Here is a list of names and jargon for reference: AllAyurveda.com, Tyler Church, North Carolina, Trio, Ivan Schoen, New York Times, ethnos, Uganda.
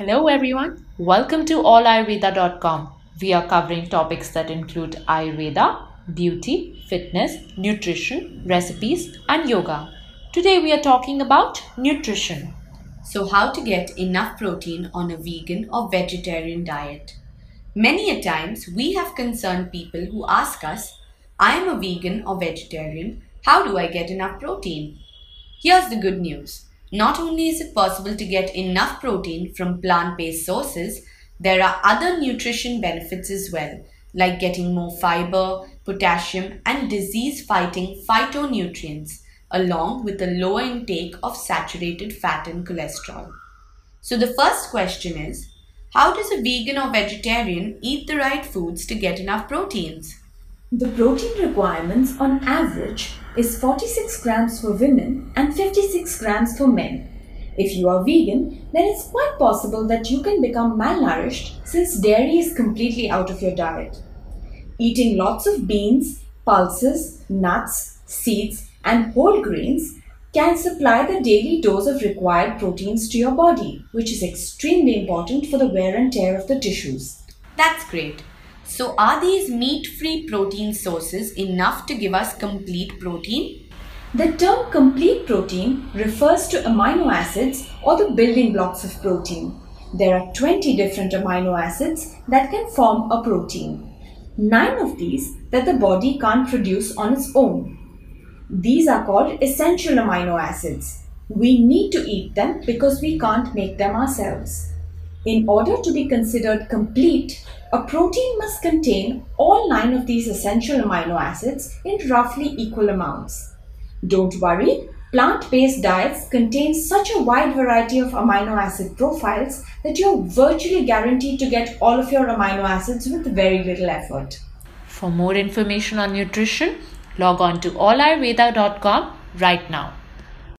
Hello everyone, welcome to AllAyurveda.com. We are covering topics that include Ayurveda, beauty, fitness, nutrition, recipes and yoga. Today we are talking about nutrition. So how to get enough protein on a vegan or vegetarian diet. Many a times we have concerned people who ask us, I am a vegan or vegetarian, how do I get enough protein? Here's the good news. Not only is it possible to get enough protein from plant-based sources, there are other nutrition benefits as well, like getting more fiber, potassium, and disease-fighting phytonutrients, along with a lower intake of saturated fat and cholesterol. So the first question is, how does a vegan or vegetarian eat the right foods to get enough proteins? The protein requirements on average is 46 grams for women and 56 grams for men. If you are vegan, then it's quite possible that you can become malnourished since dairy is completely out of your diet. Eating lots of beans, pulses, nuts, seeds and whole grains can supply the daily dose of required proteins to your body, which is extremely important for the wear and tear of the tissues. That's great. So are these meat-free protein sources enough to give us complete protein? The term complete protein refers to amino acids or the building blocks of protein. There are 20 different amino acids that can form a protein. 9 of these that the body can't produce on its own. These are called essential amino acids. We need to eat them because we can't make them ourselves. In order to be considered complete, a protein must contain all 9 of these essential amino acids in roughly equal amounts. Don't worry, plant-based diets contain such a wide variety of amino acid profiles that you're virtually guaranteed to get all of your amino acids with very little effort. For more information on nutrition, log on to allayurveda.com right now.